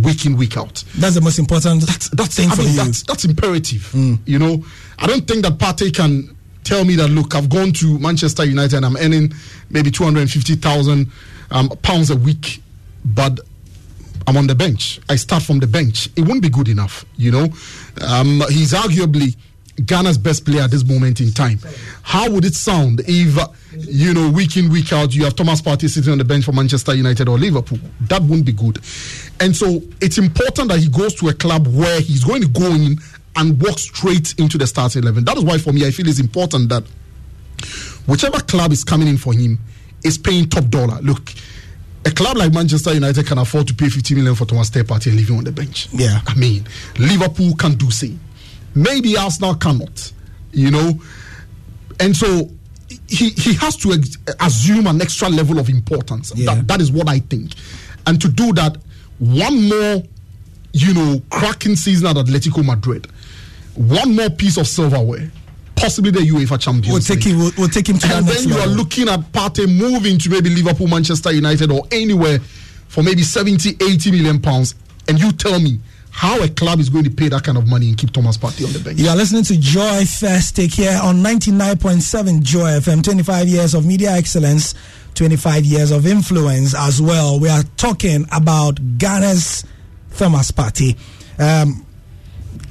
week in, week out. That's the most important that's, that's, thing I for mean, you. That's, that's imperative. Mm. You know, I don't think that Partey can tell me that, look, I've gone to Manchester United and I'm earning maybe two hundred fifty thousand Um, pounds a week, but I'm on the bench. I start from the bench. It won't be good enough, you know. Um, he's arguably Ghana's best player at this moment in time. How would it sound if, you know, week in, week out, you have Thomas Partey sitting on the bench for Manchester United or Liverpool? That wouldn't be good. And so it's important that he goes to a club where he's going to go in and walk straight into the starting eleven. That is why, for me, I feel it's important that whichever club is coming in for him is paying top dollar. Look, a club like Manchester United can afford to pay fifty million for Thomas Partey and leave him on the bench. Yeah. I mean, Liverpool can do same. Maybe Arsenal cannot, you know. And so he he has to ex- assume an extra level of importance. Yeah. That, that is what I think. And to do that, one more, you know, cracking season at Atletico Madrid, one more piece of silverware, possibly the UEFA Champions we'll take League. Him, we'll, we'll take him to and that next And then you level. Are looking at Partey moving to maybe Liverpool, Manchester United, or anywhere for maybe seventy, eighty million pounds. And you tell me how a club is going to pay that kind of money and keep Thomas Partey on the bench. You are listening to Joy First Take here on ninety-nine point seven Joy F M. twenty-five years of media excellence, twenty-five years of influence as well. We are talking about Ghana's Thomas Partey. Um,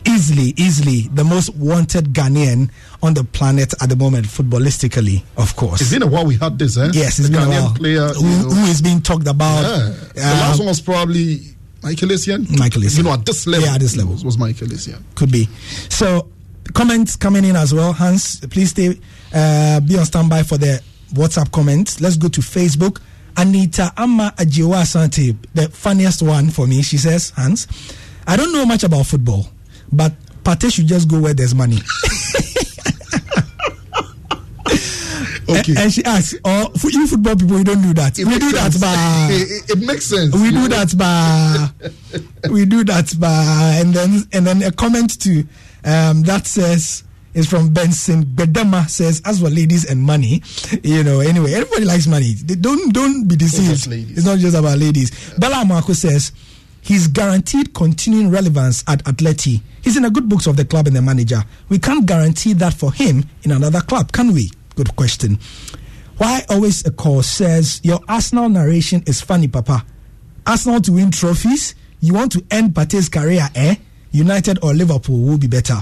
easily, easily the most wanted Ghanaian on the planet at the moment, footballistically, of course. It's been a while we had this, eh? Yes, it's the been Ghanaian a while. Player, who, who is being talked about. Yeah. Um, the last one was probably Michael Essien. Michael Essien. You know, at this level. Yeah, at this level. Was Michael Essien. Could be. So, comments coming in as well. Hans, please stay, uh, be on standby for the WhatsApp comments. Let's go to Facebook. Anita Amma Ajiwa Asante, the funniest one for me, she says, Hans, I don't know much about football, but Partey should just go where there's money. Okay. And she asks, oh, you football people, you don't do that. It we do sense. that, but... It, it, it makes sense. We do know? that, but... we do that, but... And then, and then a comment to um, that says... It's from Benson. Bedema says, as for ladies and money, you know, anyway, everybody likes money. They don't don't be deceived. It's, it's not just about ladies. Yeah. Bella Marco says, he's guaranteed continuing relevance at Atleti. He's in the good books of the club and the manager. We can't guarantee that for him in another club, can we? Good question. Why always a call says, your Arsenal narration is funny, Papa. Arsenal to win trophies? You want to end Partey's career, eh? United or Liverpool will be better.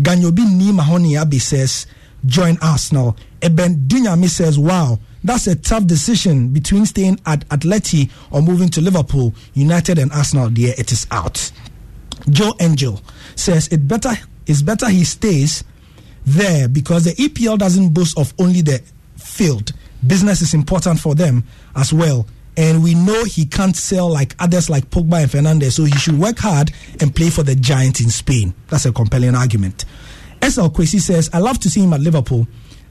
Ganyobi Ni Mahoni Abi says, join Arsenal. Eben Dunyami says, wow, that's a tough decision between staying at Atleti or moving to Liverpool. United and Arsenal, dear, it is out. Joe Angel says, it better it's better he stays there because the E P L doesn't boast of only the field. Business is important for them as well. And we know he can't sell like others like Pogba and Fernandes, so he should work hard and play for the Giants in Spain. That's a compelling argument. S L Kwesi says, I love to see him at Liverpool.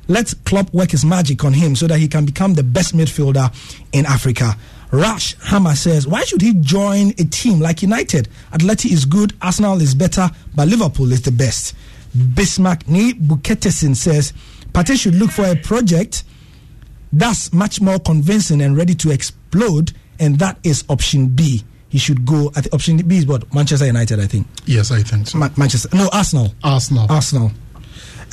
Let Klopp work his magic on him so that he can become the best midfielder in Africa. Rash Hammer says, why should he join a team like United? Atleti is good, Arsenal is better, but Liverpool is the best. Bismarck Ni Buketesin says, Partey should look for a project that's much more convincing and ready to explode, and that is option B. He should go at the option B is what? Manchester United, I think. Yes, I think so. Ma- Manchester. No, Arsenal. Arsenal. Arsenal.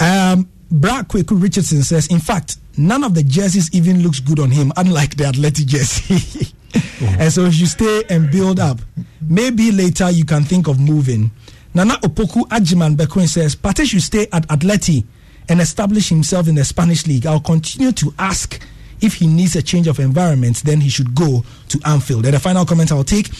Um, Brad Kweku Richardson says, in fact, none of the jerseys even looks good on him, unlike the Atleti jersey. Oh. And so if you stay and build up, maybe later you can think of moving. Nana Opoku Ajiman Bekwin says, Partey should stay at Atleti and establish himself in the Spanish league. I'll continue to ask if he needs a change of environment, then he should go to Anfield. And the final comment I'll take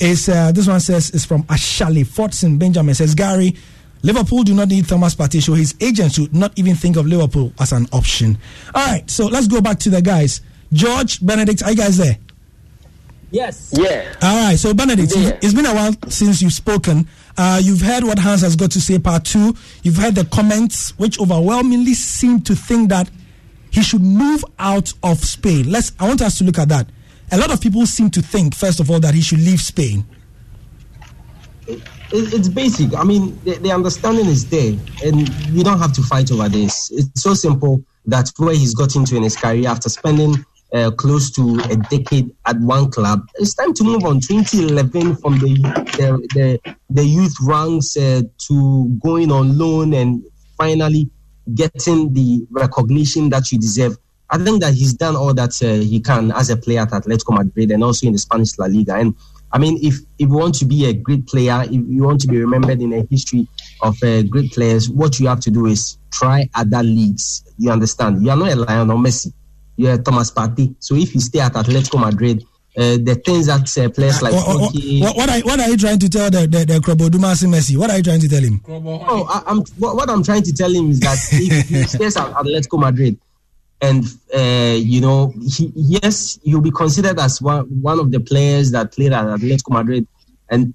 is, uh, this one says, is from Ashali Fortson Benjamin. Says, Gary, Liverpool do not need Thomas Partey, so his agents should not even think of Liverpool as an option. All right, so let's go back to the guys. George, Benedict, are you guys there? Yes. Yeah. All right, so Benedict, yeah. It's been a while since you've spoken. Uh, you've heard what Hans has got to say, part two. You've heard the comments, which overwhelmingly seem to think that he should move out of Spain. Let's. I want us to look at that. A lot of people seem to think, first of all, that he should leave Spain. It, it, it's basic. I mean, the, the understanding is there, and we don't have to fight over this. It's so simple that where he's got into in his career, after spending uh, close to a decade at one club, it's time to move on. twenty eleven from the the the, the youth ranks uh, to going on loan and finally getting the recognition that you deserve. I think that he's done all that uh, he can as a player at Atletico Madrid and also in the Spanish La Liga. And I mean, if, if you want to be a great player, if you want to be remembered in a history of uh, great players, what you have to do is try other leagues. You understand? You are not a Lionel Messi. You are Thomas Partey. So if you stay at Atletico Madrid, Uh, the things that uh, players like... What, what, what, are, what are you trying to tell the, the, the Krobo Dumasi Messi? What are you trying to tell him? Oh, I, I'm, what, what I'm trying to tell him is that if he stays at Atletico Madrid and, uh, you know, he, yes, you'll be considered as one, one of the players that played at Atletico Madrid and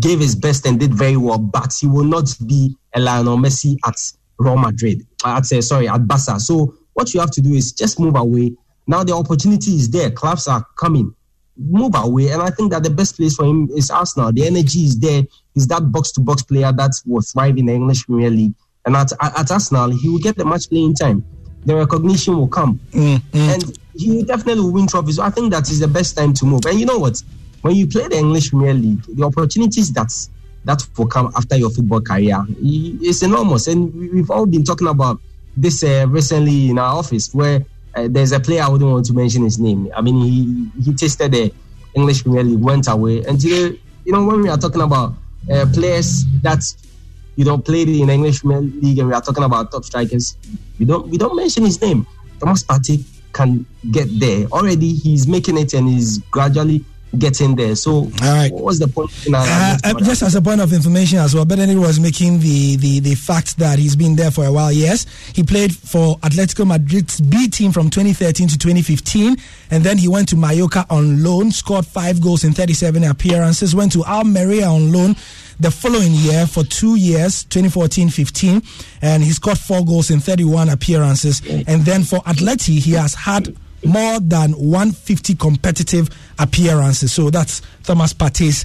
gave his best and did very well, but he will not be a Lionel Messi at Real Madrid. At, uh, sorry, at Barca. So what you have to do is just move away. Now the opportunity is there. Clubs are coming. Move away. And I think that the best place for him is Arsenal. The energy is there. He's that box-to-box player that will thrive in the English Premier League. And at, at Arsenal, he will get the match playing time. The recognition will come. Mm-hmm. And he definitely will win trophies. So I think that is the best time to move. And you know what? When you play the English Premier League, the opportunities that's, that will come after your football career is enormous. And we've all been talking about this uh, recently in our office where Uh, there's a player I wouldn't want to mention his name. I mean, he, he tasted the English Premier League, went away, and today you know, when we are talking about uh, players that, you know, played in the English Premier League, and we are talking about top strikers, we don't we don't mention his name. Thomas Partey can get there. Already he's making it and he's gradually getting there. So all right. What was the point? In our uh, uh, just as a point of information as well, Bedenir was making the, the, the fact that he's been there for a while. Yes, he played for Atletico Madrid's B team from twenty thirteen to twenty fifteen, and then he went to Mallorca on loan, scored five goals in thirty-seven appearances, went to Almeria on loan the following year for two years, twenty fourteen fifteen, and he scored four goals in thirty-one appearances. And then for Atleti, he has had more than one hundred fifty competitive appearances. So that's Thomas Partey's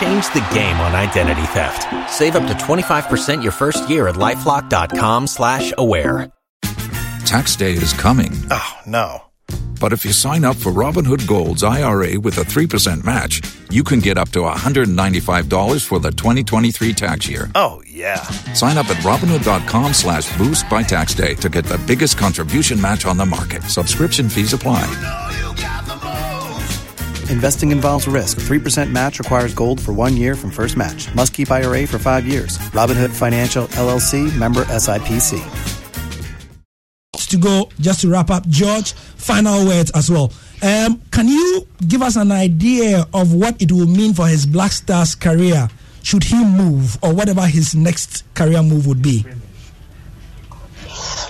Change the game on identity theft. Save up to twenty-five percent your first year at LifeLock.com slash aware. Tax day is coming. Oh, no. But if you sign up for Robinhood Gold's I R A with a three percent match, you can get up to one hundred ninety-five dollars for the twenty twenty-three tax year. Oh, yeah. Sign up at Robinhood.com slash boost by tax day to get the biggest contribution match on the market. Subscription fees apply. You know you got the most. Investing involves risk. three percent match requires gold for one year from first match. Must keep I R A for five years. Robinhood Financial, L L C, member S I P C. To go, just to wrap up, George, final words as well. Um, can you give us an idea of what it will mean for his Black Stars career should he move, or whatever his next career move would be?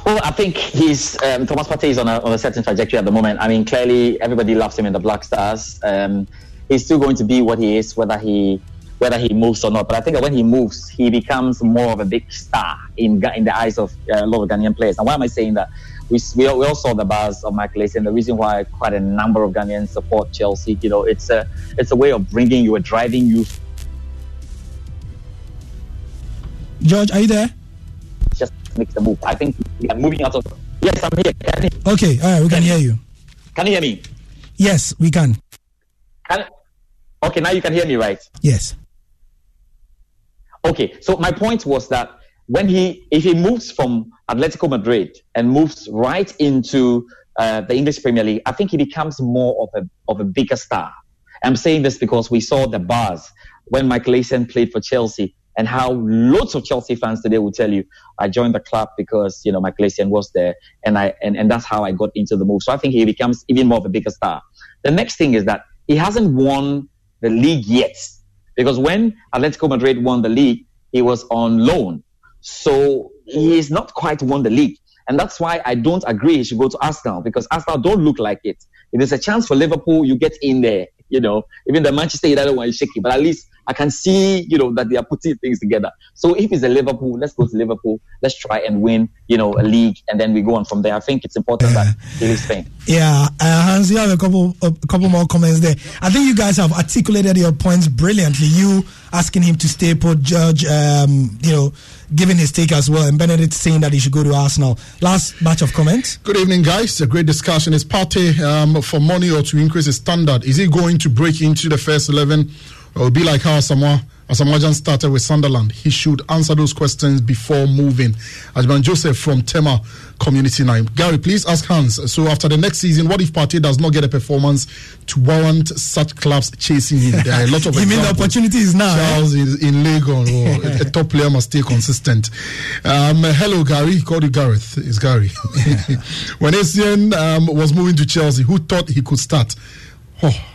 Well, I think he's um, Thomas Partey is on a, on a certain trajectory at the moment. I mean, clearly everybody loves him in the Black Stars. Um, he's still going to be what he is, whether he whether he moves or not. But I think that when he moves, he becomes more of a big star in in the eyes of uh, a lot of Ghanaian players. And why am I saying that? We we all, we all saw the buzz of Michael Essien, and the reason why quite a number of Ghanaians support Chelsea, you know, it's a it's a way of bringing you, a driving you. George, are you there? Just makes the move. I think we are moving out of. Yes, I'm here. Okay, all right, we can, can hear you. Can you hear me? Yes, we can. Can okay, now you can hear me, right? Yes. Okay, so my point was that when he, if he moves from Atletico Madrid and moves right into uh, the English Premier League, I think he becomes more of a of a bigger star. I'm saying this because we saw the buzz when Michael Essien played for Chelsea, and how lots of Chelsea fans today will tell you, I joined the club because, you know, Michael Essien was there, and I and, and that's how I got into the move. So I think he becomes even more of a bigger star. The next thing is that he hasn't won the league yet. Because when Atletico Madrid won the league, he was on loan. So he's not quite won the league. And that's why I don't agree he should go to Arsenal, because Arsenal don't look like it. If there's a chance for Liverpool, you get in there. You know, even the Manchester United one is shaky, but at least I can see, you know, that they are putting things together. So if it's a Liverpool, let's go to Liverpool. Let's try and win, you know, a league, and then we go on from there. I think it's important yeah. that he leaves Spain. Yeah, uh, Hans, you have a couple, a couple more comments there. I think you guys have articulated your points brilliantly. You asking him to stay put, George, um, you know, giving his take as well, and Benedict saying that he should go to Arsenal. Last batch of comments. Good evening, guys. A great discussion. Is Partey um, for money or to increase his standard? Is he going to break into the first eleven? It would be like how Asamoah Asamoah started with Sunderland. He should answer those questions before moving. Ajman Joseph from Tema Community nine. Gary, please ask Hans. So after the next season, what if Partey does not get a performance to warrant such clubs chasing him? There are a lot of you mean the opportunity is now. Charles eh? is in Legon. Oh, a, a top player must stay consistent. Um, hello, Gary. Call you Gareth. It's Gary. Yeah. When Essien um, was moving to Chelsea, who thought he could start? Oh.